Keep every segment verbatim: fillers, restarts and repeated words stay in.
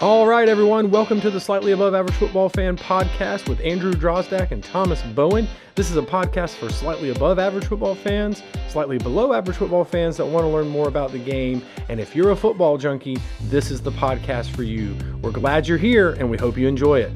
All right, everyone, welcome to the Slightly Above Average Football Fan podcast with Andrew Drozdak and Thomas Bowen. This is a podcast for slightly above average football fans, slightly below average football fans that want to learn more about the game. And if you're a football junkie, this is the podcast for you. We're glad you're here, and we hope you enjoy it.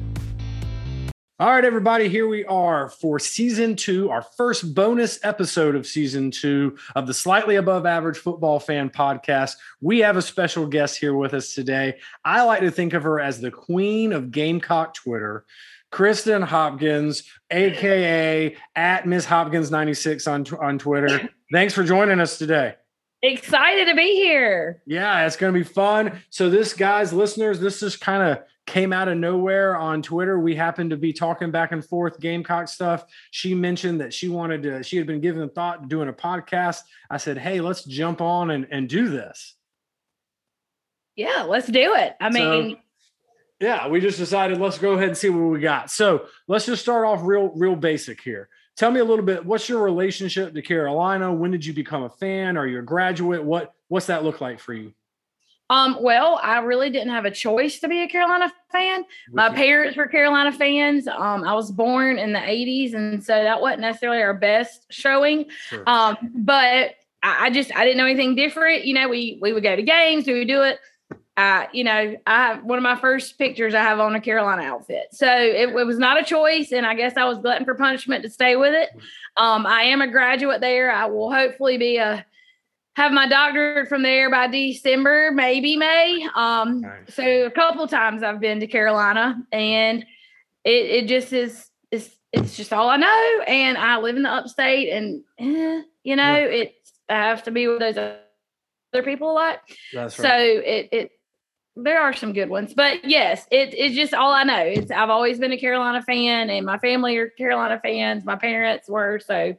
All right, everybody, here we are for season two, our first bonus episode of season two of the Slightly Above Average Football Fan podcast. We have a special guest here with us today. I like to think of her as the queen of Gamecock Twitter, Kristen Hopkins, a k a at Miz Hopkins ninety-six on, on Twitter. Thanks for joining us today. Excited to be here. Yeah, it's going to be fun. So this, guys, listeners, this is kind of came out of nowhere on Twitter. We happened to be talking back and forth Gamecock stuff. She mentioned that she wanted to, she had been given thought to doing a podcast. I said, hey, let's jump on and, and do this. Yeah, let's do it. I mean, so, yeah, we just decided let's go ahead and see what we got. So let's just start off real, real basic here. Tell me a little bit, what's your relationship to Carolina? When did you become a fan? Are you a graduate? What, what's that look like for you? Um, well, I really didn't have a choice to be a Carolina fan. My parents were Carolina fans. Um, I was born in the eighties, and so that wasn't necessarily our best showing. Sure. Um, but I, I just, I didn't know anything different. You know, we, we would go to games, we would do it. Uh, you know, I have one of my first pictures I have on a Carolina outfit. So it, it was not a choice. And I guess I was glutton for punishment to stay with it. Um, I am a graduate there. I will hopefully be a, have my doctorate from there by December, maybe May. Um, nice. So a couple times I've been to Carolina, and it, it just is, it's, it's just all I know. And I live in the upstate, and, eh, you know, yeah. it's, I have to be with those other people a lot. That's right. So it, it, there are some good ones, but yes, it, it's just all I know. It's, I've always been a Carolina fan, and my family are Carolina fans. My parents were, so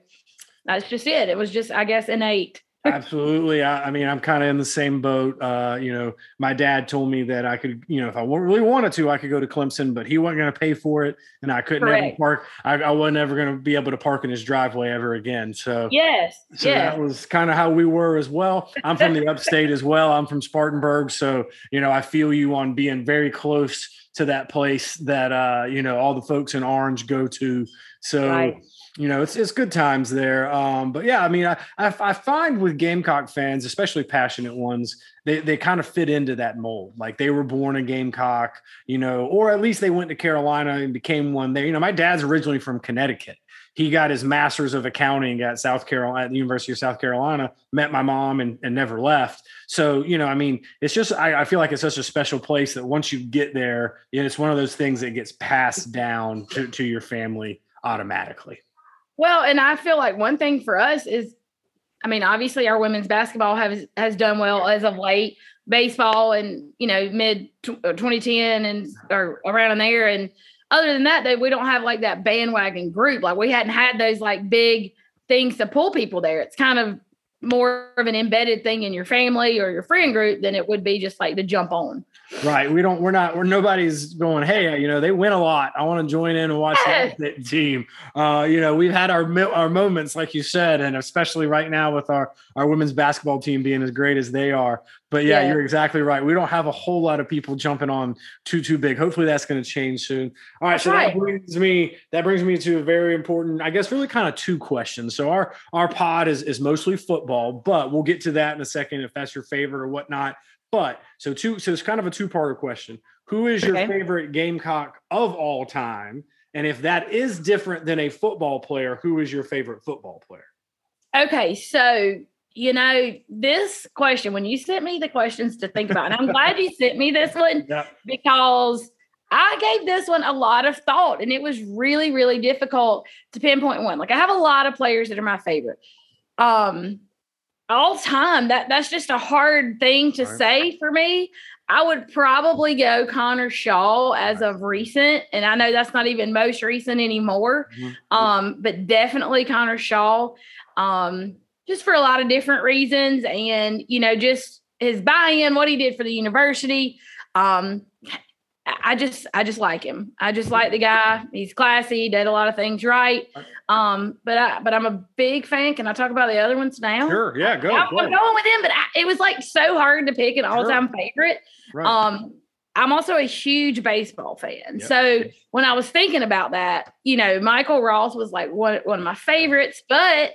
that's just it. It was just, I guess, innate. Absolutely. I, I mean, I'm kind of in the same boat. Uh, you know, my dad told me that I could, you know, if I really wanted to, I could go to Clemson, but he wasn't going to pay for it. And I couldn't ever park. I, I wasn't ever going to be able to park in his driveway ever again. So, yes. So yes. That was kind of how we were as well. I'm from the upstate as well. I'm from Spartanburg. So, you know, I feel you on being very close to that place that, uh, you know, all the folks in Orange go to. So, right. You know, it's it's good times there. Um, but yeah, I mean, I, I I find with Gamecock fans, especially passionate ones, they they kind of fit into that mold. Like they were born a Gamecock, you know, or at least they went to Carolina and became one there. You know, my dad's originally from Connecticut. He got his master's of accounting at South Carolina, at the University of South Carolina, met my mom and, and never left. So, you know, I mean, it's just, I, I feel like it's such a special place that once you get there, it's one of those things that gets passed down to, to your family automatically. Well, and I feel like one thing for us is, I mean, obviously our women's basketball has, has done well as of late, baseball and, you know, mid twenty ten and or around in there. And other than that, though, we don't have like that bandwagon group. Like we hadn't had those like big things to pull people there. It's kind of more of an embedded thing in your family or your friend group than it would be just like to jump on. Right. We don't, we're not, we're nobody's going, hey, you know, they win a lot. I want to join in and watch yes. that team. Uh, you know, we've had our, our moments, like you said, and especially right now with our, our women's basketball team being as great as they are. But yeah, yeah, you're exactly right. We don't have a whole lot of people jumping on too, too big. Hopefully that's going to change soon. All right. That's so right. that brings me, that brings me to a very important, I guess, really kind of two questions. So our, our pod is, is mostly football, but we'll get to that in a second if that's your favorite or whatnot. But so two, so it's kind of a two-parter question. Who is your okay. favorite Gamecock of all time? And if that is different than a football player, who is your favorite football player? Okay, so, you know, this question, when you sent me the questions to think about, and I'm glad you sent me this one yep. because I gave this one a lot of thought, and it was really, really difficult to pinpoint one. Like, I have a lot of players that are my favorite. Um All time, that that's just a hard thing to right. say for me. I would probably go Connor Shaw as of recent, and I know that's not even most recent anymore, mm-hmm. um, but definitely Connor Shaw, um, just for a lot of different reasons, and you know, just his buy-in, what he did for the university. Um, I just, I just like him. I just like the guy. He's classy. Did a lot of things right. Um, but I, but I'm a big fan. Can I talk about the other ones now? Sure. Yeah. Go. I, go I'm going with him, but I, it was like so hard to pick an all-time sure. favorite. Right. Um, I'm also a huge baseball fan. Yep. So when I was thinking about that, you know, Michael Ross was like one, one of my favorites, but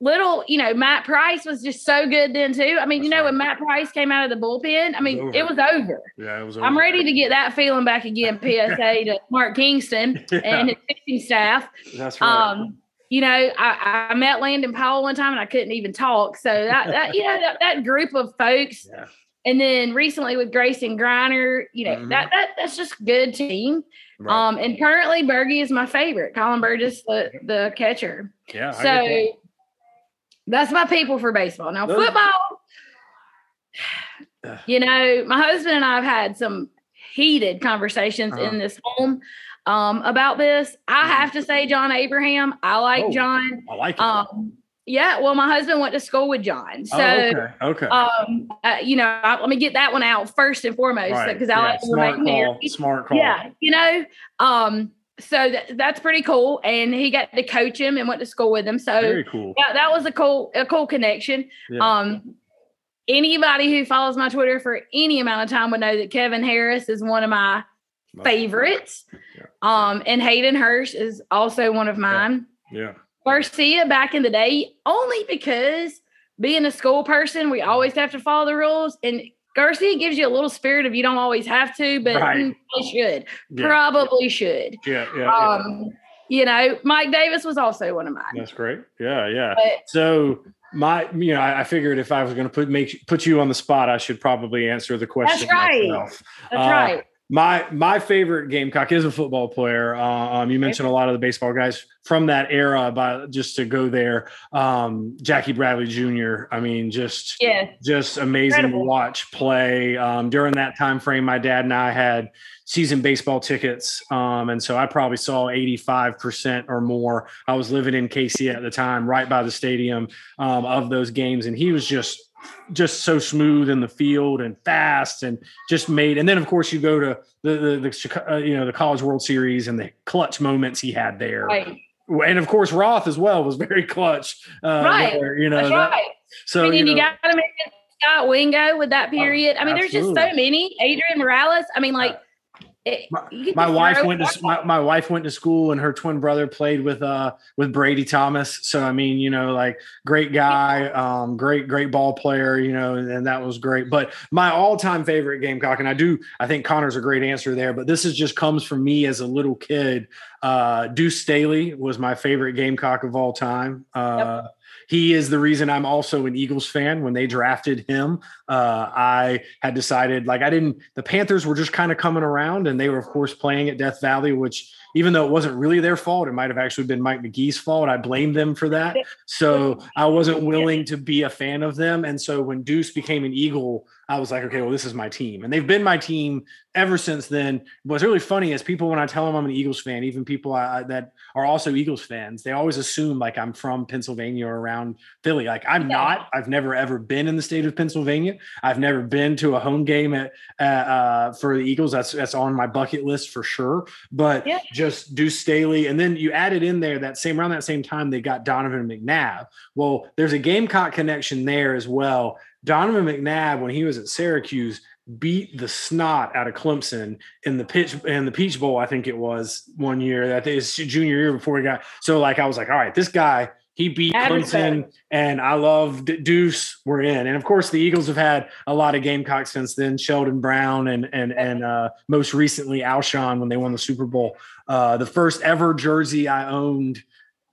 little, you know, Matt Price was just so good then too. I mean, That's you know, right. when Matt Price came out of the bullpen, I mean, it was over. It was over. Yeah, it was over. I'm ready to get that feeling back again, P S A to Mark Kingston yeah. and his pitching staff. That's right. Um, you know, I, I met Landon Powell one time and I couldn't even talk. So that, that you know, that, that group of folks. Yeah. And then recently with Grayson Greiner, you know, mm-hmm. that, that that's just good team. Right. Um, and currently Bergie is my favorite. Colin Burgess, the, the catcher. Yeah. So that. that's my people for baseball. Now Those, football, you know, my husband and I have had some heated conversations uh-huh. in this home um, about this. I mm-hmm. have to say John Abraham. I like oh, John. I like him. Um, Yeah, well, my husband went to school with John, so oh, okay. okay. Um, uh, you know, I, let me get that one out first and foremost, because right. I yeah. like to remain married. Smart call. Yeah, you know, um, so th- that's pretty cool, and he got to coach him and went to school with him. So very cool. Yeah, that was a cool, a cool connection. Yeah. Um, anybody who follows my Twitter for any amount of time would know that Kevin Harris is one of my Love favorites, yeah. um, and Hayden Hirsch is also one of mine. Yeah. yeah. Garcia back in the day, only because being a school person, we always have to follow the rules. And Garcia gives you a little spirit of you don't always have to, but right. you should. Yeah. Probably should. Yeah, yeah, um, yeah. You know, Mike Davis was also one of mine. That's great. Yeah, yeah. But, so my, you know, I, I figured if I was going to put make put you on the spot, I should probably answer the question. That's right. Myself. That's uh, right. My my favorite Gamecock is a football player. Um, you mentioned a lot of the baseball guys from that era, but just to go there, um, Jackie Bradley Junior I mean, just yeah. just amazing Incredible. To watch play. Um, during that time frame, my dad and I had season baseball tickets, um, and so I probably saw eighty-five percent or more. I was living in K C at the time, right by the stadium, um, of those games, and he was just. just so smooth in the field and fast and just made. And then of course you go to the, the, the Chicago, you know, the College World Series and the clutch moments he had there. Right. And of course Roth as well was very clutch. Uh, right. There, you know, That's that, right. So I mean, you, you know, got to make Scott Wingo with that period. I mean, absolutely. There's just so many. Adrian Morales. I mean, like, It, my, my wife went to my, my wife went to school, and her twin brother played with uh with Brady Thomas. So I mean, you know, like great guy, um, great great ball player, you know, and, and that was great. But my all time favorite Gamecock, and I do, I think Connor's a great answer there. But this is just comes from me as a little kid. Uh, Deuce Staley was my favorite Gamecock of all time. Uh, yep. He is the reason I'm also an Eagles fan. When they drafted him, uh, I had decided like I didn't – the Panthers were just kind of coming around, and they were, of course, playing at Death Valley, which even though it wasn't really their fault, it might have actually been Mike McGee's fault. I blamed them for that. So I wasn't willing to be a fan of them. And so when Deuce became an Eagle, I was like, okay, well, this is my team. And they've been my team ever since then. What's really funny is people, when I tell them I'm an Eagles fan, even people I, that are also Eagles fans, they always assume like I'm from Pennsylvania or around Philly. Like I'm yeah. not. I've never, ever been in the state of Pennsylvania. I've never been to a home game at, uh, uh, for the Eagles. That's that's on my bucket list for sure. But yeah. just Deuce Staley. And then you added in there that same around that same time, they got Donovan McNabb. Well, there's a Gamecock connection there as well. Donovan McNabb, when he was at Syracuse, beat the snot out of Clemson in the pitch in the Peach Bowl, I think it was one year. I think it's junior year before he got. So like I was like, all right, this guy, he beat Clemson, and I love Deuce. We're in, and of course the Eagles have had a lot of Gamecocks since then. Sheldon Brown and and and uh, most recently Alshon when they won the Super Bowl. Uh, the first ever jersey I owned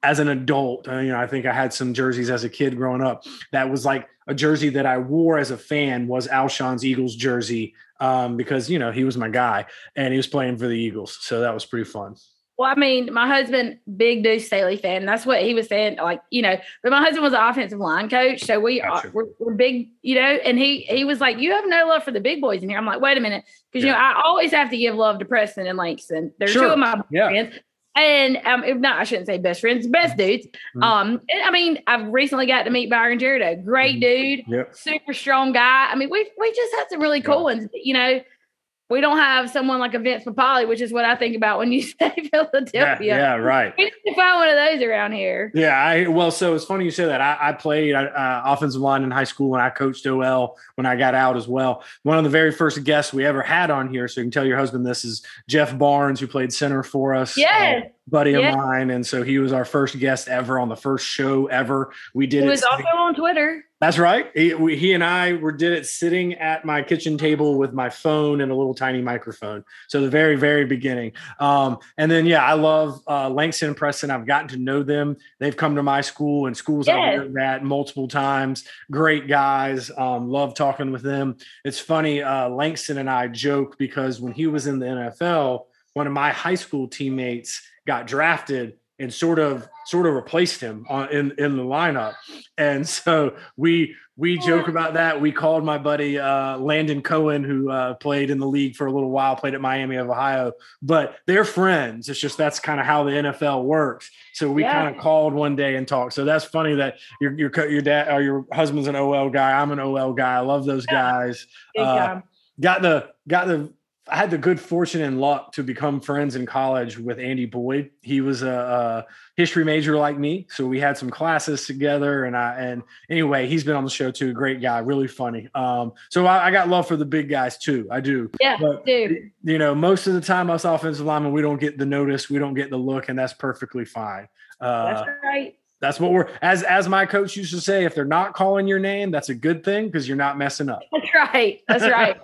as an adult, you know, I think I had some jerseys as a kid growing up. That was like a jersey that I wore as a fan was Alshon's Eagles jersey um, because, you know, he was my guy and he was playing for the Eagles. So that was pretty fun. Well, I mean, my husband, big Deuce Staley fan. That's what he was saying. Like, you know, but my husband was an offensive line coach. So we gotcha. are, we're, we're big, you know, and he, he was like, you have no love for the big boys in here. I'm like, wait a minute. Cause yeah. you know, I always have to give love to Preston and Langston. They're sure. two of my yeah. fans. And um, if not, I shouldn't say best friends, best dudes. Mm-hmm. Um, and, I mean, I've recently got to meet Byron Jared, a great mm-hmm. dude, yep. super strong guy. I mean, we we just had some really cool yeah. ones. You know, we don't have someone like a Vince Papale, which is what I think about when you say Philadelphia. Yeah, yeah, right. We need to find one of those around here. Yeah, I well, so it's funny you said that. I, I played uh, offensive line in high school, and I coached O L when I got out as well. One of the very first guests we ever had on here, so you can tell your husband this, is Jeff Barnes, who played center for us. Yes. Uh, buddy yeah. of mine. And so he was our first guest ever on the first show ever. We did it. He was it also sitting, on Twitter. That's right. He, we, he and I were did it sitting at my kitchen table with my phone and a little tiny microphone. So the very, very beginning. Um, and then, yeah, I love uh, Langston and Preston. I've gotten to know them. They've come to my school and schools yes. I've been at multiple times. Great guys. Um, love talking with them. It's funny. Uh, Langston and I joke because when he was in the N F L, one of my high school teammates got drafted and sort of sort of replaced him on, in, in the lineup. And so we we joke about that. We called my buddy uh, Landon Cohen, who uh, played in the league for a little while, played at Miami of Ohio. But they're friends. It's just that's kind of how the N F L works. So we yeah. kind of called one day and talked. So that's funny that your your your dad or your husband's an O L guy. I'm an O L guy. I love those guys. Yeah. Uh, got the got the. I had the good fortune and luck to become friends in college with Andy Boyd. He was a, a history major like me. So we had some classes together and I, and anyway, he's been on the show too. Great guy. Really funny. Um, so I, I got love for the big guys too. I do. Yeah, but, dude. You know, most of the time us offensive linemen, we don't get the notice. We don't get the look, and that's perfectly fine. Uh, that's right. That's what we're, as, as my coach used to say, if they're not calling your name, that's a good thing because you're not messing up. That's right. That's right.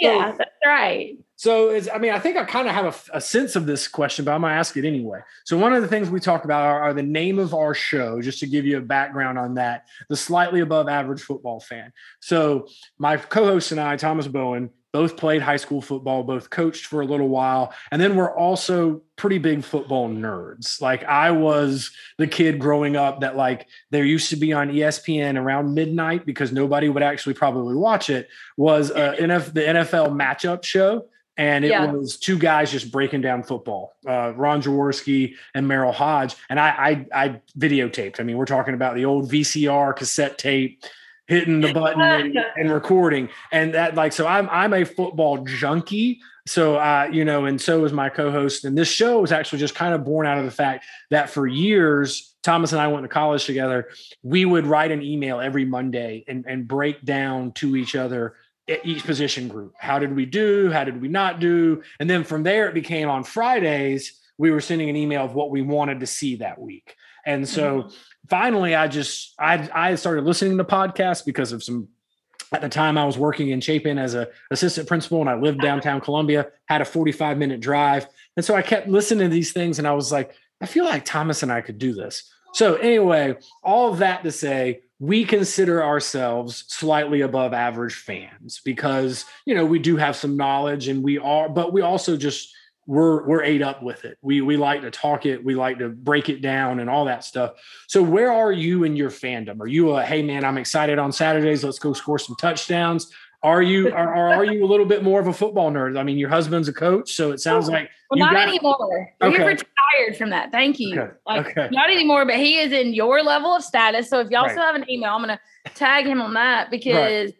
yeah, so, that's right. So, it's, I mean, I think I kind of have a, a sense of this question, but I'm going to ask it anyway. So one of the things we talk about are, are the name of our show, just to give you a background on that, the Slightly Above Average Football Fan. So my co-host and I, Thomas Bowen, both played high school football, both coached for a little while. And then we're also pretty big football nerds. Like I was the kid growing up that like there used to be on E S P N around midnight because nobody would actually probably watch it was uh, the N F L matchup show. And it yeah. was two guys just breaking down football, uh, Ron Jaworski and Merrill Hodge. And I, I, I videotaped. I mean, we're talking about the old V C R cassette tape, hitting the button and, and recording. And that like, so I'm, I'm a football junkie. So, uh, you know, and so is my co-host. And this show was actually just kind of born out of the fact that for years, Thomas and I went to college together. We would write an email every Monday and, and break down to each other at each position group. How did we do? How did we not do? And then from there, it became on Fridays, we were sending an email of what we wanted to see that week. And so mm-hmm. finally, I just, I, I started listening to podcasts because of some, at the time I was working in Chapin as a assistant principal and I lived downtown Columbia, had a forty-five minute drive. And so I kept listening to these things and I was like, I feel like Thomas and I could do this. So anyway, all of that to say, we consider ourselves slightly above average fans because, you know, we do have some knowledge and we are, but we also just, we're we're ate up with it. We we like to talk it. We like to break it down and all that stuff. So where are you in your fandom? Are you a, hey man, I'm excited on Saturdays. Let's go score some touchdowns. Are you, are, are you a little bit more of a football nerd? I mean, your husband's a coach, so it sounds like. Well, you not got, anymore. Okay. We've retired from that. Thank you. Okay. Like, okay. Not anymore, but he is in your level of status. So if y'all right. still have an email, I'm going to tag him on that because, right.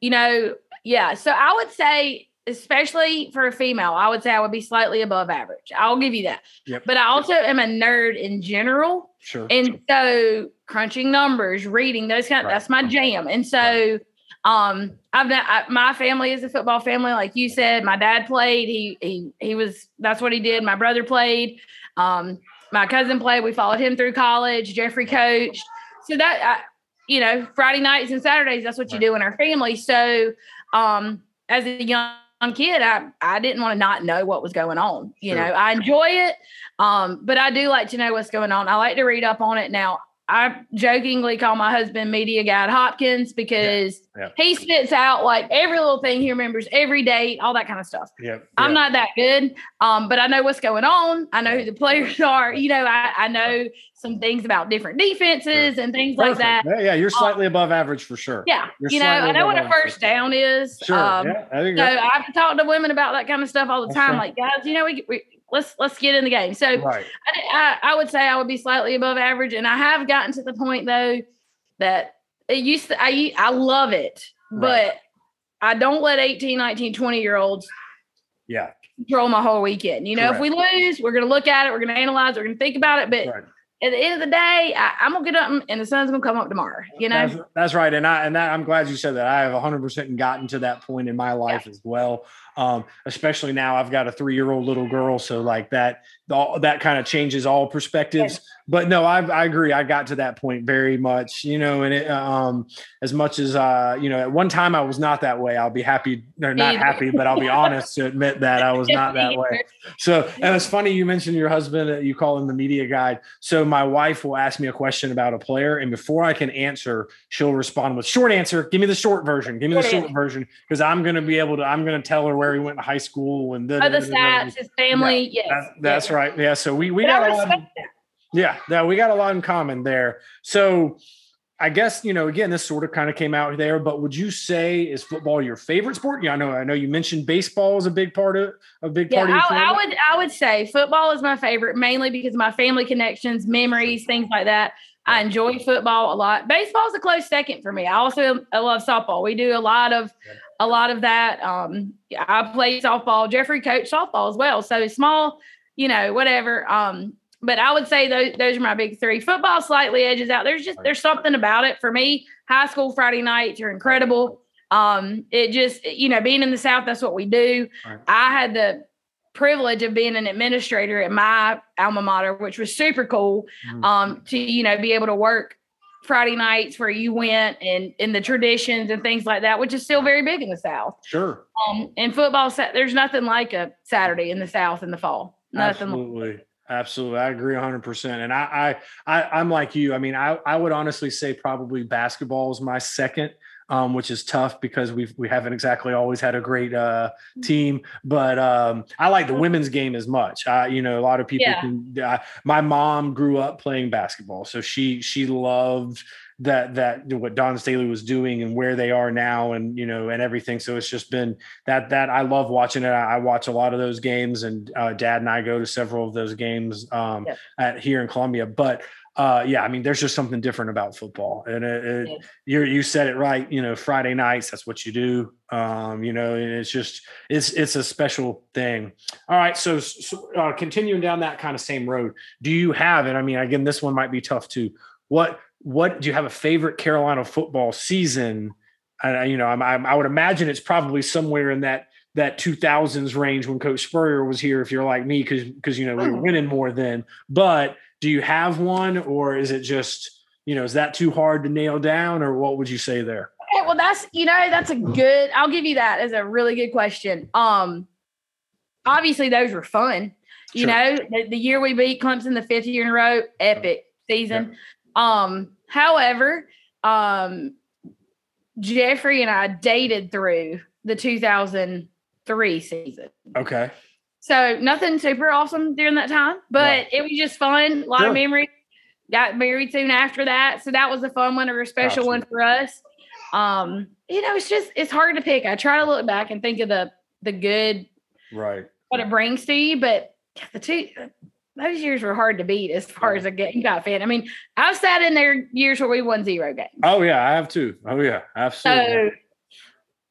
you know, yeah. So I would say, especially for a female, I would say I would be slightly above average. I'll give you that. Yep. But I also am a nerd in general. Sure. And so crunching numbers, reading, those kind of, right. that's my jam. And so right. um, I've done, I, my family is a football family. Like you said, my dad played, he, he, he was, that's what he did. My brother played, um, my cousin played, we followed him through college, Jeffrey coached. So that, I, you know, Friday nights and Saturdays, that's what right. you do in our family. So um, as a young kid, I, I didn't want to not know what was going on. You sure. know, I enjoy it. Um, but I do like to know what's going on. I like to read up on it. Now I jokingly call my husband Media Guide Hopkins because yeah. Yeah. he spits out like every little thing. He remembers every date, all that kind of stuff. Yeah. Yeah. I'm not that good. Um, but I know what's going on. I know who the players are. You know, I, I know some things about different defenses sure. and things Perfect. Like that. Yeah, you're slightly um, above average for sure. Yeah, you're you know, I know what a first down is. Sure, um, yeah, I think so I've talked to women about that kind of stuff all the time. Like, guys, you know, we, we let's let's get in the game. So right. I, I, I would say I would be slightly above average, and I have gotten to the point though that it used to. I I love it, right. but I don't let eighteen, nineteen, twenty-year-olds yeah. control my whole weekend. You know, Correct. If we lose, we're going to look at it. We're going to analyze. We're going to think about it. But right. at the end of the day, I, I'm going to get up and the sun's going to come up tomorrow. You know, that's, that's right. And I, and that, I'm glad you said that. I have one hundred percent gotten to that point in my life yeah. as well. Um, especially now I've got a three-year-old little girl. So like that, all, that kind of changes all perspectives, yes. but no, I, I agree. I got to that point very much, you know, and it, um, as much as, uh, you know, at one time I was not that way. I'll be happy or not happy, but I'll be honest to admit that I was not that way. So, and it's funny, you mentioned your husband, you call him the media guide. So my wife will ask me a question about a player. And before I can answer, she'll respond with short answer. Give me the short version. Give me the short version. Cause I'm going to be able to, I'm going to tell her where he went to high school and the other sides, his family. Yeah, yes, that, that's yes. right. Yeah. So we, we got a lot. In, yeah. No, we got a lot in common there. So I guess, you know, again, this sort of kind of came out there, but would you say is football your favorite sport? Yeah. I know, I know you mentioned baseball is a big part of a big part. Yeah, of I, I would, I would say football is my favorite mainly because of my family connections, memories, things like that. I enjoy football a lot. Baseball is a close second for me. I also I love softball. We do a lot of, a lot of that. Um, I play softball. Jeffrey coached softball as well. So small, you know, whatever. Um, but I would say those, those are my big three. Football slightly edges out. There's just, there's something about it for me. High school Friday nights are incredible. Um, it just, you know, being in the South, that's what we do. I had the privilege of being an administrator at my alma mater, which was super cool, um, to, you know, be able to work Friday nights where you went and in the traditions and things like that, which is still very big in the South. Sure. Um, and football, there's nothing like a Saturday in the South in the fall. Nothing. Absolutely. Like- Absolutely. I agree one hundred percent. And I, I, I, I'm like you. I mean, I, I would honestly say probably basketball is my second. Um, which is tough because we've, we haven't exactly always had a great uh, team, but um, I like the women's game as much. I, you know, a lot of people yeah. can, uh, my mom grew up playing basketball. So she, she loved that, that what Don Staley was doing and where they are now and, you know, and everything. So it's just been that, that I love watching it. I, I watch a lot of those games and uh, Dad and I go to several of those games um, yeah. at here in Columbia, but Uh, yeah, I mean, there's just something different about football, and it, it, you you said it right. You know, Friday nights, that's what you do. Um, you know, and it's just it's it's a special thing. All right, so, so uh, continuing down that kind of same road, do you have? And I mean, again, this one might be tough too. What what do you have a favorite Carolina football season? I, you know, I'm, I'm, I would imagine it's probably somewhere in that. that two thousands range when Coach Spurrier was here, if you're like me, because, because, you know, we were winning more then, but do you have one or is it just, you know, is that too hard to nail down or what would you say there? Okay, well, that's, you know, that's a good, I'll give you that as a really good question. Um, obviously those were fun, you sure. know, the, the year we beat Clemson, the fifth year in a row, epic season. Yeah. Um, however, um, Jeffrey and I dated through the two thousand three season. Okay. So nothing super awesome during that time, but right. it was just fun. A lot sure. of memories. Got married soon after that. So that was a fun one or a special Absolutely. One for us. Um, you know, it's just, it's hard to pick. I try to look back and think of the, the good, right. what it brings to you, but the two, those years were hard to beat as far yeah. as a game guy fan. I mean, I've sat in there years where we won zero games. Oh yeah. I have too. Oh yeah. Absolutely. So,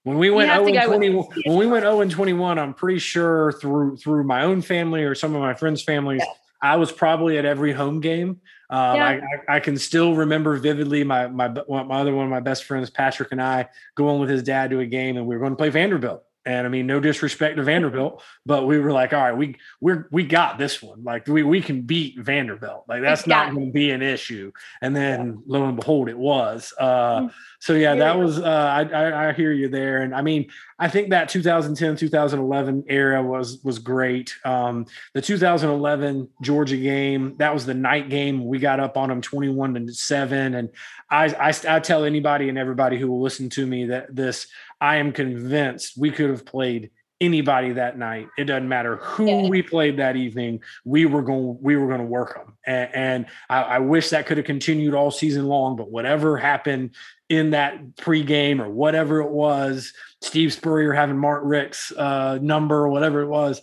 When we went zero and twenty-one, when we went zero and twenty-one, I'm pretty sure through through my own family or some of my friends' families, yeah. I was probably at every home game. Um, yeah. I, I can still remember vividly my my my other one of my best friends, Patrick, and I going with his dad to a game, and we were going to play Vanderbilt. And I mean, no disrespect to Vanderbilt, but we were like, all right, we we're we got this one. Like we we can beat Vanderbilt. Like that's not going to be an issue. And then yeah. lo and behold, it was. Uh, so yeah, that was. Uh, I, I I hear you there. And I mean, I think that two thousand ten, two thousand eleven era was was great. Um, the two thousand eleven Georgia game, that was the night game. We got up on them twenty-one to seven. And I I, I tell anybody and everybody who will listen to me that this. I am convinced we could have played anybody that night. It doesn't matter who yeah. we played that evening. We were going, we were going to work them. And, and I, I wish that could have continued all season long, but whatever happened in that pregame or whatever it was, Steve Spurrier having Mark Rick's uh, number, or whatever it was,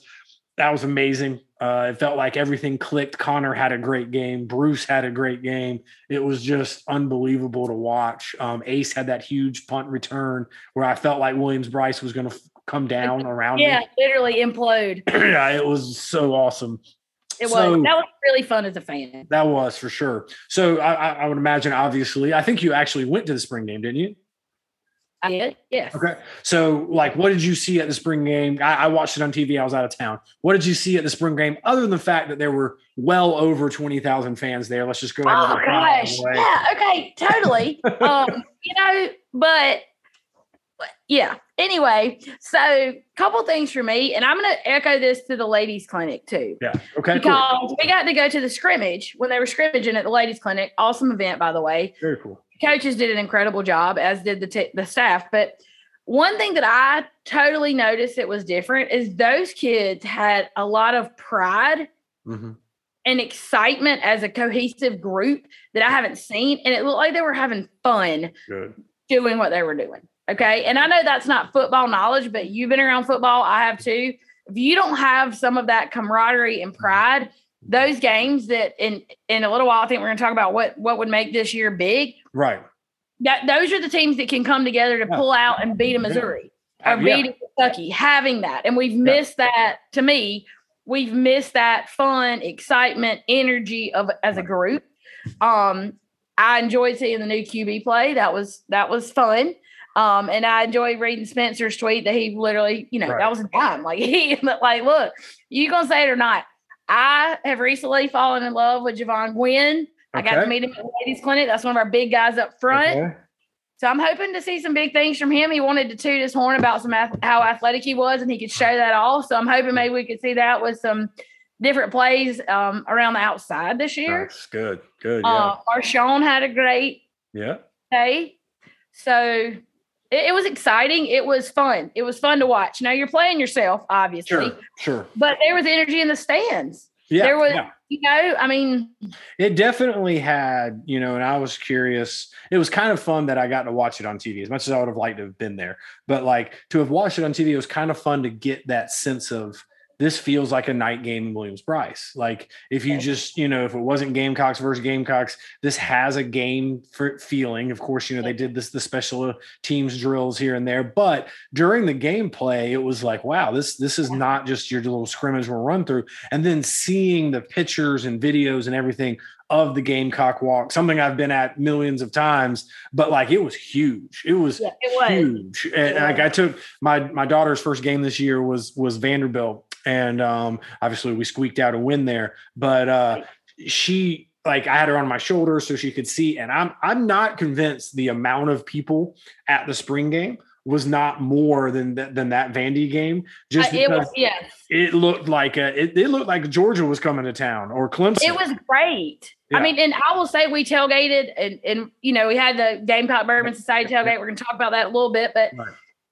that was amazing. Uh, it felt like everything clicked. Connor had a great game. Bruce had a great game. It was just unbelievable to watch. Um, Ace had that huge punt return where I felt like Williams Bryce was going to f- come down around yeah, me. Yeah, literally implode. Yeah, it was so awesome. It so, was. That was really fun as a fan. That was for sure. So I, I, I would imagine, obviously, I think you actually went to the spring game, didn't you? I did, yes. Okay. So, like, what did you see at the spring game? I, I watched it on T V. I was out of town. What did you see at the spring game, other than the fact that there were well over twenty thousand fans there? Let's just go ahead. Oh, gosh. Yeah, okay, totally. um, you know, but, but, yeah. Anyway, so a couple things for me, and I'm going to echo this to the ladies' clinic, too. Yeah, okay, Because cool. we got to go to the scrimmage when they were scrimmaging at the ladies' clinic. Awesome event, by the way. Very cool. Coaches did an incredible job, as did the t- the staff. But one thing that I totally noticed that was different is those kids had a lot of pride mm-hmm. and excitement as a cohesive group that I haven't seen. And it looked like they were having fun Good. doing what they were doing. Okay. And I know that's not football knowledge, but you've been around football. I have too. If you don't have some of that camaraderie and pride, those games that in, in a little while, I think we're going to talk about what, what would make this year big. Right. That those are the teams that can come together to pull out and beat a Missouri or yeah. beat a Kentucky, having that. And we've missed yeah. that. To me, we've missed that fun, excitement, energy of as a group. Um, I enjoyed seeing the new Q B play. That was, that was fun. Um, and I enjoy reading Spencer's tweet that he literally, you know, right. that was a dime. Like he, like, look, you gonna say it or not? I have recently fallen in love with Javon Gwynn. I okay. got to meet him at the ladies' clinic. That's one of our big guys up front. Okay. So I'm hoping to see some big things from him. He wanted to toot his horn about some ath- how athletic he was, and he could show that off. So I'm hoping maybe we could see that with some different plays um, around the outside this year. That's good, good. Yeah. Uh, Marshawn had a great yeah. day. So – it was exciting. It was fun. It was fun to watch. Now you're playing yourself, obviously. Sure, sure. But there was energy in the stands. Yeah, there was, yeah. you know, I mean. It definitely had, you know, and I was curious. It was kind of fun that I got to watch it on T V as much as I would have liked to have been there. But like to have watched it on T V, it was kind of fun to get that sense of this feels like a night game in Williams-Brice. Like if you just, you know, if it wasn't Gamecocks versus Gamecocks, this has a game for feeling. Of course, you know, they did this, the special teams drills here and there, but during the gameplay, it was like, wow, this, this is not just your little scrimmage we'll run through. And then seeing the pictures and videos and everything of the Gamecock walk, something I've been at millions of times, but like it was huge. It was, yeah, it was. huge. And yeah. like I took my, my daughter's first game this year was, was Vanderbilt. And um, obviously we squeaked out a win there, but uh, she like, I had her on my shoulder so she could see. And I'm, I'm not convinced the amount of people at the spring game was not more than th- than that Vandy game. Just uh, it was, yes. It looked like a, it, it looked like Georgia was coming to town or Clemson. It was great. Yeah. I mean, and I will say we tailgated and, and, you know, we had the Gamecock Bourbon Society tailgate. We're going to talk about that a little bit, but right.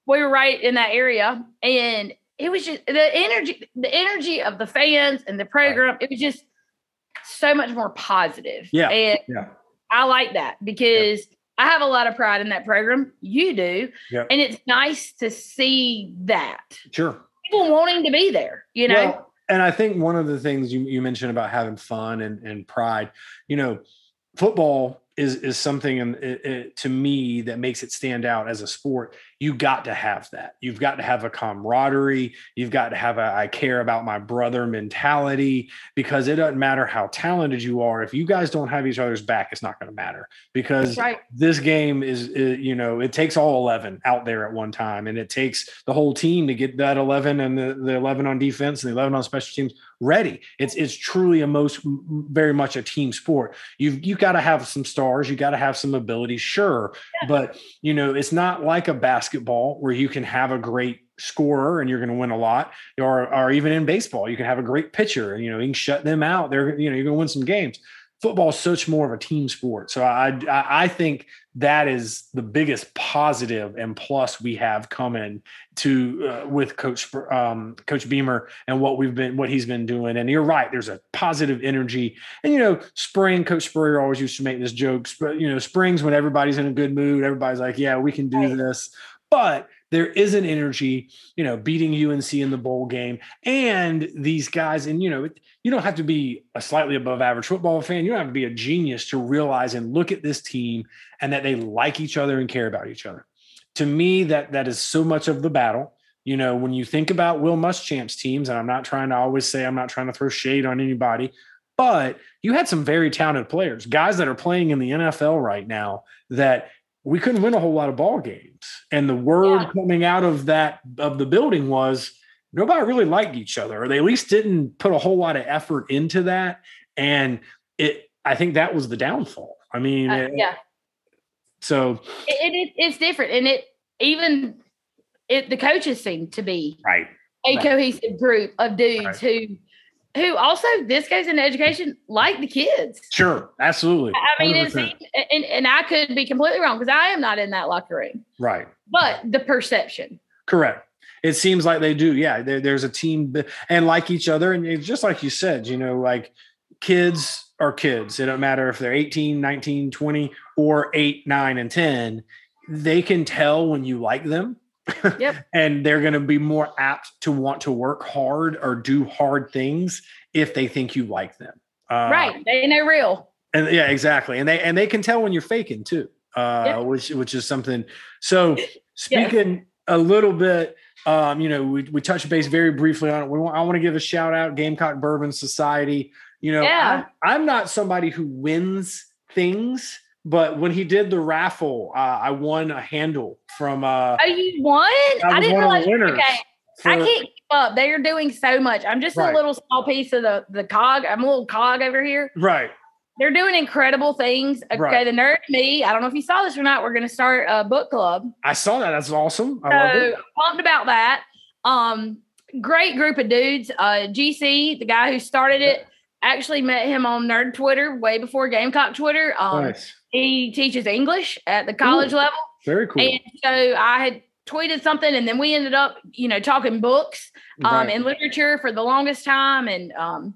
we were right in that area. And it was just the energy, the energy of the fans and the program. Right. It was just so much more positive. Yeah. And yeah. I like that because yeah. I have a lot of pride in that program. You do. Yeah. And it's nice to see that. Sure. People wanting to be there, you know? Well, and I think one of the things you, you mentioned about having fun and, and pride, you know, football is, is something in, it, it, to me that makes it stand out as a sport. You got to have that. You've got to have a camaraderie. You've got to have a I care about my brother mentality, because it doesn't matter how talented you are. If you guys don't have each other's back, it's not going to matter, because right. this game is, is, you know, it takes all eleven out there at one time, and it takes the whole team to get that eleven and the, the eleven on defense and the eleven on special teams ready. It's it's truly a most very much a team sport. You've you got to have some stars. You got to have some ability, sure, yeah. but you know it's not like a basketball where you can have a great scorer and you're going to win a lot, or or even in baseball you can have a great pitcher and you know you can shut them out. They're you know you're going to win some games. Football is such more of a team sport, so I I think that is the biggest positive and plus we have coming to uh, with Coach um, Coach Beamer and what we've been what he's been doing. And you're right, there's a positive energy. And you know, spring Coach Spurrier always used to make this joke, but you know, spring's when everybody's in a good mood. Everybody's like, yeah, we can do this. But there is an energy, you know, beating U N C in the bowl game and these guys. And, you know, you don't have to be a slightly above average football fan. You don't have to be a genius to realize and look at this team and that they like each other and care about each other. To me, that that is so much of the battle. You know, when you think about Will Muschamp's teams, and I'm not trying to always say, I'm not trying to throw shade on anybody, but you had some very talented players, guys that are playing in the N F L right now that we couldn't win a whole lot of ball games. And the word yeah. coming out of that, of the building was nobody really liked each other, or they at least didn't put a whole lot of effort into that. And it, I think that was the downfall. I mean, uh, it, yeah. So it, it, it's different. And it, even it, the coaches seem to be right. a right. cohesive group of dudes right. who, who also, this goes into education, like the kids. Sure, absolutely. I mean, it's, and, and I could be completely wrong because I am not in that locker room. Right. But the perception. Correct. It seems like they do. Yeah, there, there's a team and like each other. And it's just like you said, you know, like kids are kids. It don't matter if they're eighteen, nineteen, twenty, or eight, nine, and ten. They can tell when you like them. Yep. And they're going to be more apt to want to work hard or do hard things if they think you like them. Uh, right. They ain't real. And yeah, exactly. And they, and they can tell when you're faking too, uh, yep. which, which is something. So speaking yeah. a little bit, um, you know, we, we touched base very briefly on it. We want, I want to give a shout out Gamecock Bourbon Society. You know, yeah. I'm, I'm not somebody who wins things. But when he did the raffle, uh, I won a handle from. Uh, oh, you won? I, I didn't realize. Okay, for, I can't keep up. They are doing so much. I'm just right. a little small piece of the the cog. I'm a little cog over here. Right. They're doing incredible things. Okay, right. The nerd me. I don't know if you saw this or not. We're going to start a book club. I saw that. That's awesome. I so, love it. Pumped about that. Um, great group of dudes. Uh, G C, the guy who started it, actually met him on Nerd Twitter way before Gamecock Twitter. Um, nice. He teaches English at the college Ooh, level. Very cool. And so I had tweeted something, and then we ended up, you know, talking books um, right. and literature for the longest time. And um,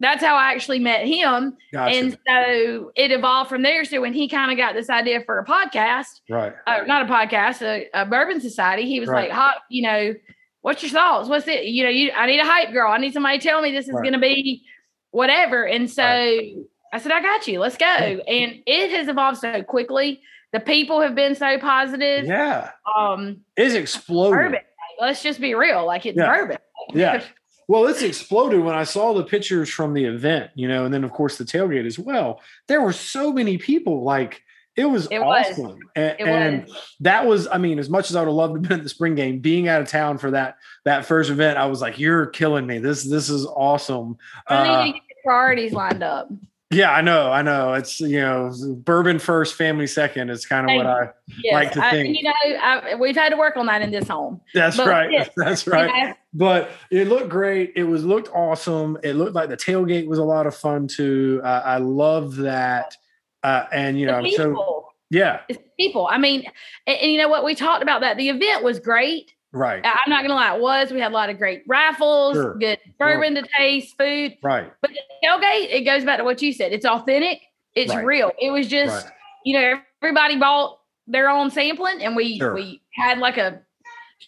that's how I actually met him. Gotcha. And so it evolved from there. So when he kind of got this idea for a podcast, right? Uh, not a podcast, a, a bourbon society. He was right. like, "Hop, you know, what's your thoughts? What's it? You know, you I need a hype girl. I need somebody to tell me this is right. going to be whatever." And so. Right. I said, I got you. Let's go. And it has evolved so quickly. The people have been so positive. Yeah. Um, it's exploded. Like, let's just be real. Like it's yeah. bourbon. Yeah. Well, it's exploded when I saw the pictures from the event, you know, and then of course the tailgate as well. There were so many people. Like it was it awesome. Was. And, it and was. That was, I mean, as much as I would have loved to have been at the spring game, being out of town for that, that first event, I was like, you're killing me. This, this is awesome. I need to get the priorities lined up. Yeah, I know. I know. It's, you know, bourbon first, family second is kind of what I yes. like to think. I, you know, I, we've had to work on that in this home. That's but right. Yes. That's right. Yeah. But it looked great. It was looked awesome. It looked like the tailgate was a lot of fun, too. Uh, I love that. Uh, and, you know, I'm so yeah, it's people. I mean, and, and you know what? We talked about that. The event was great. Right. I'm not going to lie. It was. We had a lot of great raffles, sure. good bourbon sure. to taste, food. Right. But the tailgate, it goes back to what you said. It's authentic. It's right. real. It was just, right. you know, everybody bought their own sampling and we, sure. we had like a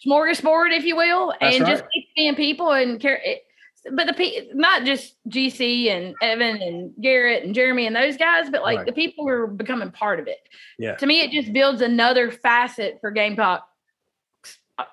smorgasbord, if you will, That's and right. just being people and care. But the pe- not just G C and Evan and Garrett and Jeremy and those guys, but like right. the people were becoming part of it. Yeah. To me, it just builds another facet for Gamecock.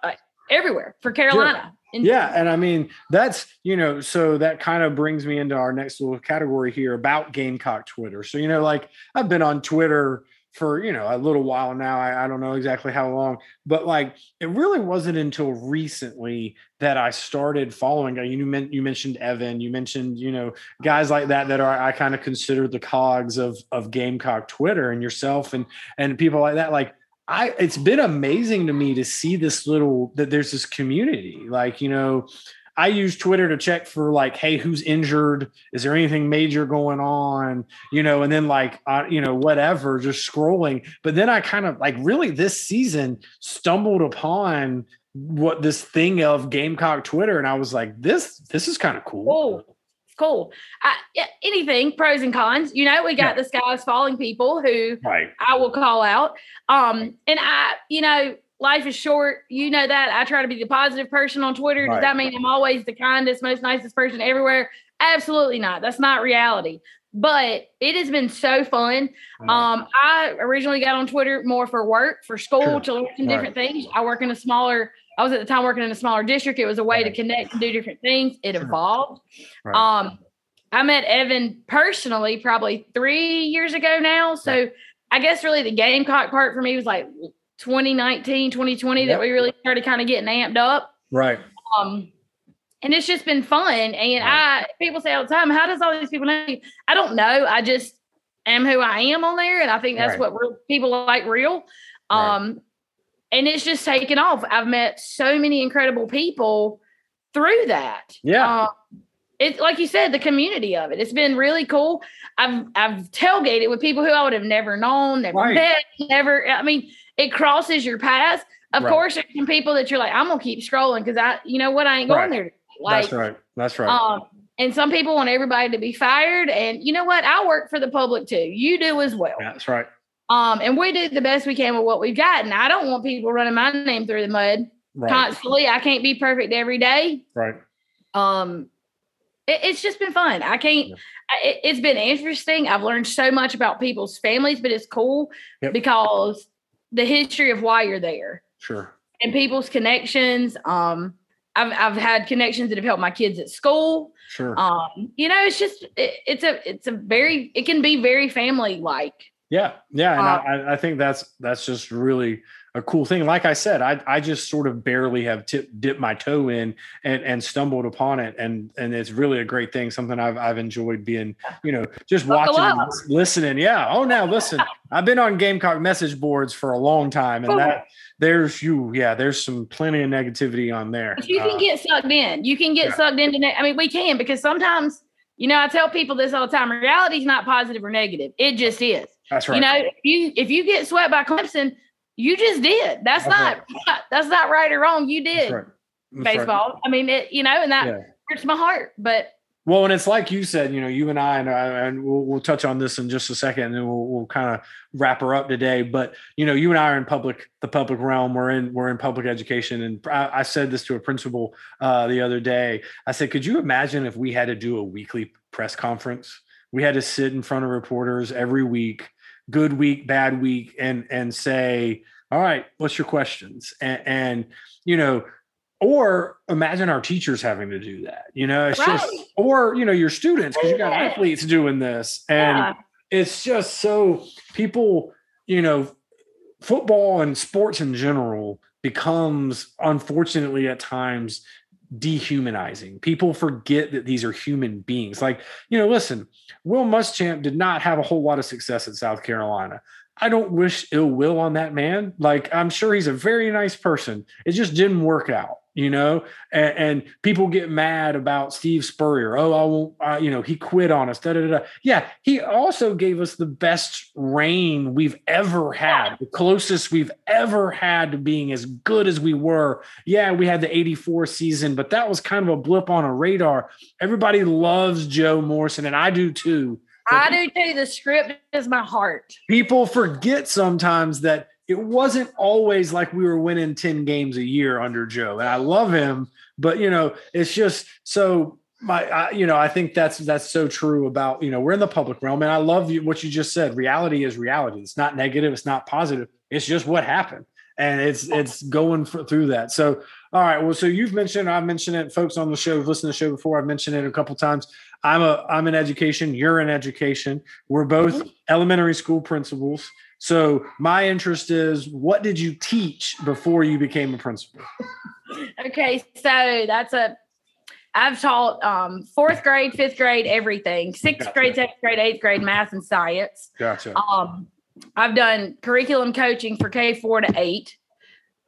Uh, everywhere for Carolina. Sure. Yeah. And I mean, that's, you know, so that kind of brings me into our next little category here about Gamecock Twitter. So, you know, like I've been on Twitter for, you know, a little while now. I, I don't know exactly how long, but like, it really wasn't until recently that I started following. You meant, you mentioned Evan, you mentioned, you know, guys like that, that are, I kind of consider the cogs of, of Gamecock Twitter and yourself and, and people like that. Like, I, it's been amazing to me to see this little, that there's this community. Like, you know, I use Twitter to check for like, hey, who's injured? Is there anything major going on? You know, and then like, uh, you know, whatever, just scrolling. But then I kind of like really this season stumbled upon what this thing of Gamecock Twitter. And I was like, this, this is kind of cool. Cool. It's cool. I, anything, pros and cons, you know, we got yeah. the Sky's Falling people who right. I will call out. Um, and I, you know, life is short. You know that. I try to be the positive person on Twitter. Right. Does that mean I'm always the kindest, most nicest person everywhere? Absolutely not. That's not reality. But it has been so fun. Mm. Um, I originally got on Twitter more for work, for school, sure. to learn some right. different things. I work in a smaller – I was at the time working in a smaller district. It was a way right. to connect and do different things. It sure. evolved. Right. Um, I met Evan personally probably three years ago now. So right. I guess really the Gamecock part for me was like twenty nineteen, twenty twenty yep. that we really started kind of getting amped up. Right. Um, and it's just been fun. And I, people say all the time, how does all these people know you? I don't know. I just am who I am on there. And I think that's right. what real people like real. Um, right. And it's just taken off. I've met so many incredible people through that. Yeah. Um, it's like you said, the community of it. It's been really cool. I've, I've tailgated with people who I would have never known, never right. met, never, I mean, it crosses your path. Of right. course, there's some people that you're like, I'm going to keep scrolling. Cause I, you know what? I ain't going right. there. Like, that's right. That's right. Um, and some people want everybody to be fired. And you know what? I work for the public too. You do as well. That's right. Um, and we do the best we can with what we've got. And I don't want people running my name through the mud right. constantly. I can't be perfect every day. Right. Um, it, it's just been fun. I can't, yeah. it, it's been interesting. I've learned so much about people's families, but it's cool yep. because the history of why you're there. Sure. And people's connections. Um, I've I've had connections that have helped my kids at school. Sure. Um, you know, it's just it, it's a it's a very it can be very family like. Yeah, yeah, and um, I, I think that's that's just really a cool thing. Like I said, I I just sort of barely have tipped dipped my toe in and and stumbled upon it, and and it's really a great thing. Something I've I've enjoyed being, you know, just watching, and listening. Yeah. Oh, now listen, I've been on Gamecock message boards for a long time, and that there's you. Yeah, there's some plenty of negativity on there. But you can uh, get sucked in. You can get yeah. sucked into. Ne- I mean, we can because sometimes, you know, I tell people this all the time. Reality's not positive or negative. It just is. That's right. You know, if you if you get swept by Clemson, you just did. That's, that's not right. that's not right or wrong. You did that's right. that's baseball. Right. I mean, it, you know, and that yeah. hurts my heart. But well, and it's like you said, you know, you and I, and, I, and we'll, we'll touch on this in just a second, and then we'll, we'll kind of wrap her up today. But you know, you and I are in public, the public realm. We're in we're in public education, and I, I said this to a principal uh, the other day. I said, could you imagine if we had to do a weekly press conference? We had to sit in front of reporters every week. Good week, bad week, and and say, all right, what's your questions? And, and you know, or imagine our teachers having to do that. You know, it's right. just, or you know, your students, because you got athletes doing this, and yeah. it's just so people, you know, football and sports in general becomes, unfortunately, at times dehumanizing. People forget that these are human beings. Like, you know, listen, Will Muschamp did not have a whole lot of success at South Carolina. I don't wish ill will on that man. Like, I'm sure he's a very nice person. It just didn't work out, you know? And, and people get mad about Steve Spurrier. Oh, I won't, uh, you know, he quit on us. Da, da, da. Yeah, he also gave us the best reign we've ever had, the closest we've ever had to being as good as we were. Yeah, we had the eighty-four season, but that was kind of a blip on a radar. Everybody loves Joe Morrison, and I do too. Like, I do too. The script is my heart. People forget sometimes that it wasn't always like we were winning ten games a year under Joe. And I love him, but you know, it's just so my, I, you know, I think that's, that's so true about, you know, we're in the public realm, and I love you, what you just said. Reality is reality. It's not negative. It's not positive. It's just what happened. And it's, it's going for, through that. So, all right. Well, so you've mentioned, I've mentioned it, folks on the show have listened to the show before. I've mentioned it a couple of times. I'm a, I'm in education. You're in education. We're both mm-hmm. elementary school principals. So my interest is, what did you teach before you became a principal? Okay. So that's a, I've taught um, fourth grade, fifth grade, everything, sixth gotcha. grade, seventh grade, eighth grade, math and science. Gotcha. Um, I've done curriculum coaching for K four to eight.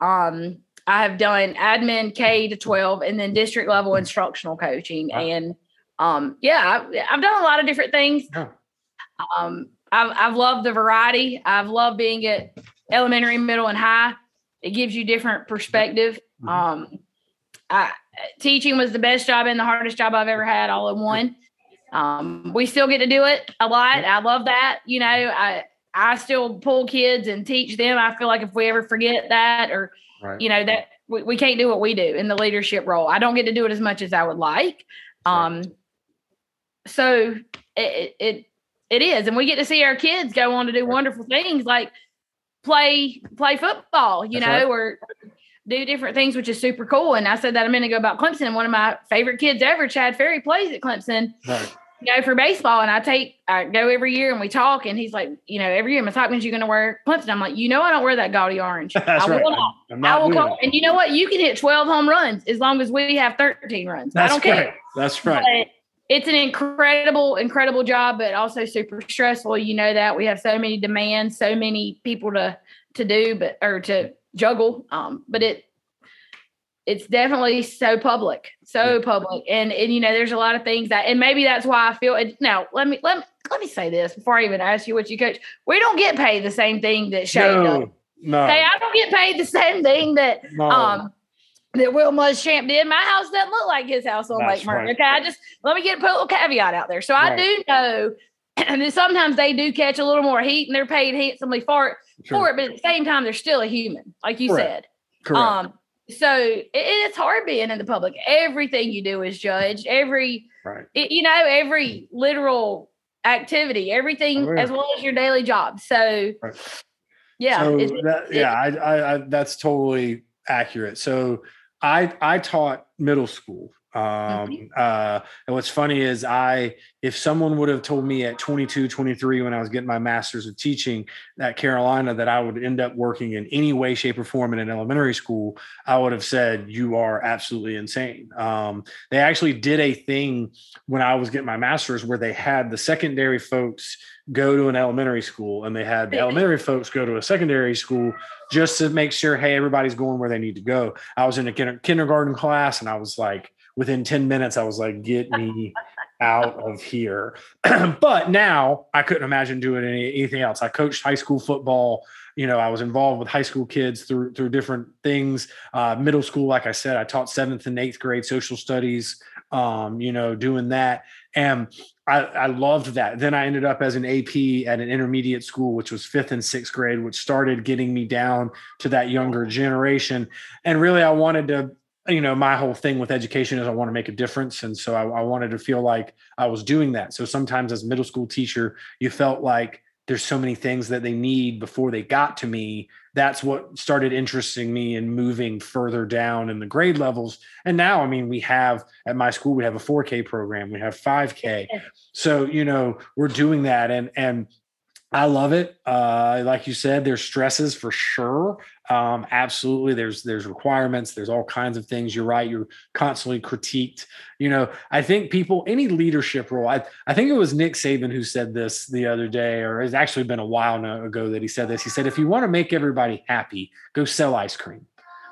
Um, I have done admin K to twelve, and then district level instructional coaching. Wow. And um, yeah, I've, I've done a lot of different things. Yeah. Um, I've, I've loved the variety. I've loved being at elementary, middle, and high. It gives you different perspective. Mm-hmm. Um, I, teaching was the best job and the hardest job I've ever had, all in one. Um, we still get to do it a lot. Yeah. I love that. You know, I, I still pull kids and teach them. I feel like if we ever forget that, or, right. you know, that we, we can't do what we do in the leadership role. I don't get to do it as much as I would like. Right. Um, so it, it, it is. And we get to see our kids go on to do right. wonderful things like play, play football, you That's know, right. or do different things, which is super cool. And I said that a minute ago about Clemson. And one of my favorite kids ever, Chad Ferry, plays at Clemson. Right. You know, for baseball, and I take, I go every year and we talk, and he's like, you know, every year, Miz Hopkins, you're going to wear Clemson. I'm like, you know, I don't wear that gaudy orange. That's I will right. not. I'm not I will call, and you know what? You can hit twelve home runs as long as we have thirteen runs. That's I don't right. care. That's right. But it's an incredible, incredible job, but also super stressful. You know that we have so many demands, so many people to, to do, but, or to juggle. Um, but it, It's definitely so public, so public. And, and, you know, there's a lot of things that, and maybe that's why I feel it. Now, let me, let me, let me say this before I even ask you what you coach. We don't get paid the same thing that Shane no, does. No. Hey, I don't get paid the same thing that, no. um, that Will Muschamp did. My house doesn't look like his house on that's Lake Murray. Right. Okay. I just, let me get a little caveat out there. So I right. do know and then sometimes they do catch a little more heat and they're paid handsomely for it, sure. for it, but at the same time, they're still a human, like you Correct. said. Correct. Um, So it, it's hard being in the public. Everything you do is judged. Every, right. it, you know, every literal activity, everything oh, yeah. as well as your daily job. So, right. yeah, so it, that, it, yeah, I, I, I, that's totally accurate. So I, I taught middle school. Um, mm-hmm. uh, and what's funny is I, if someone would have told me at twenty-two, twenty-three, when I was getting my master's of teaching at Carolina, that I would end up working in any way, shape or form in an elementary school, I would have said, you are absolutely insane. Um, they actually did a thing when I was getting my master's where they had the secondary folks go to an elementary school and they had the elementary folks go to a secondary school just to make sure, hey, everybody's going where they need to go. I was in a kinder- kindergarten class and I was like, within ten minutes, I was like, get me out of here. But now I couldn't imagine doing any, anything else. I coached high school football. You know, I was involved with high school kids through through different things. Uh, middle school, like I said, I taught seventh and eighth grade social studies, um, you know, doing that. And I, I loved that. Then I ended up as an A P at an intermediate school, which was fifth and sixth grade, which started getting me down to that younger generation. And really, I wanted to, you know, my whole thing with education is I want to make a difference. And so I, I wanted to feel like I was doing that. So sometimes as a middle school teacher, you felt like there's so many things that they need before they got to me. That's what started interesting me in moving further down in the grade levels. And now, I mean, we have at my school, we have a four K program, we have five K. So, you know, we're doing that. And, and I love it. Uh, like you said, there's stresses for sure. Um, absolutely. There's, there's requirements. There's all kinds of things. You're right. You're constantly critiqued. You know, I think people, any leadership role, I, I think it was Nick Saban who said this the other day, or it's actually been a while ago that he said this. He said, if you want to make everybody happy, go sell ice cream.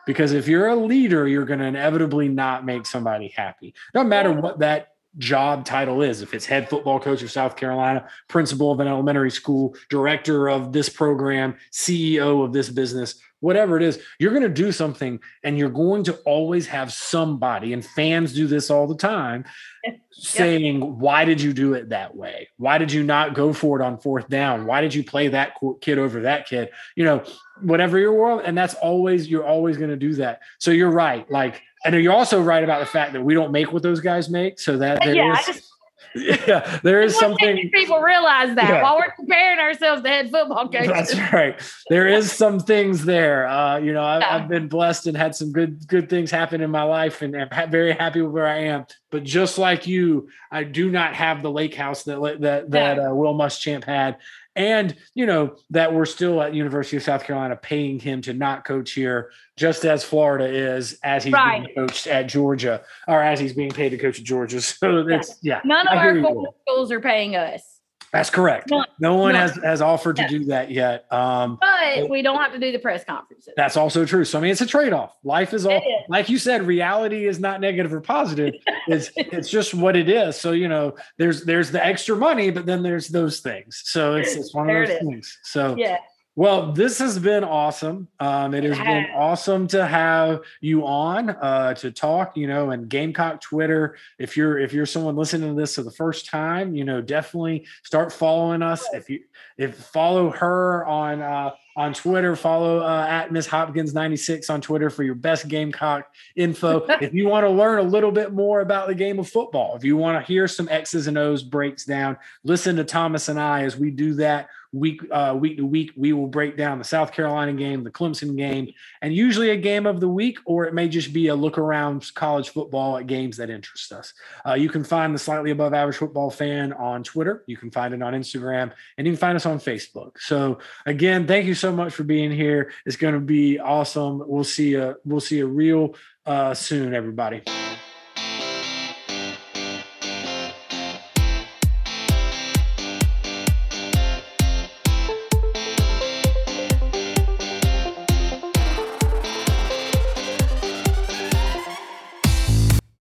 Because if you're a leader, you're going to inevitably not make somebody happy. No matter what that job title is, if it's head football coach of South Carolina, principal of an elementary school, director of this program, C E O of this business, whatever it is, you're going to do something and you're going to always have somebody, and fans do this all the time, yep. saying, why did you do it that way? Why did you not go for it on fourth down? Why did you play that kid over that kid? You know, whatever your world. And that's always, you're always going to do that. So you're right. Like, I know you're also right about the fact that we don't make what those guys make. So that there yeah, is, just, yeah, there is something people realize that yeah. while we're comparing ourselves to head football coaches. That's right. There is some things there. Uh, you know, I've, yeah. I've been blessed and had some good, good things happen in my life, and I'm very happy with where I am. But just like you, I do not have the lake house that that that yeah. uh, Will Muschamp had. And, you know, that we're still at University of South Carolina paying him to not coach here, just as Florida is, as he's right. being coached at Georgia, or as he's being paid to coach at Georgia. So that's, yeah. None of our football schools are paying us. That's correct. None. No one None. has has offered to yeah. do that yet. Um, but we don't have to do the press conferences. That's also true. So, I mean, it's a trade-off. Life is all, is. like you said, reality is not negative or positive. It's it's just what it is. So, you know, there's there's the extra money, but then there's those things. So it's, it's one of there those it things. So, yeah. Well, this has been awesome. Um, it has been awesome to have you on uh, to talk, you know, and Gamecock Twitter. If you're if you're someone listening to this for the first time, you know, definitely start following us. If you if follow her on uh, on Twitter, follow uh, at Miss Hopkins ninety-six on Twitter for your best Gamecock info. If you want to learn a little bit more about the game of football, if you want to hear some X's and O's breaks down, listen to Thomas and I as we do that. Week uh, week to week, we will break down the South Carolina game, the Clemson game, and usually a game of the week, or it may just be a look around college football at games that interest us. Uh, you can find the Slightly Above Average Football Fan on Twitter. You can find it on Instagram, and you can find us on Facebook. So again, thank you so much for being here. It's going to be awesome. We'll see you. We'll see you real uh, soon, everybody.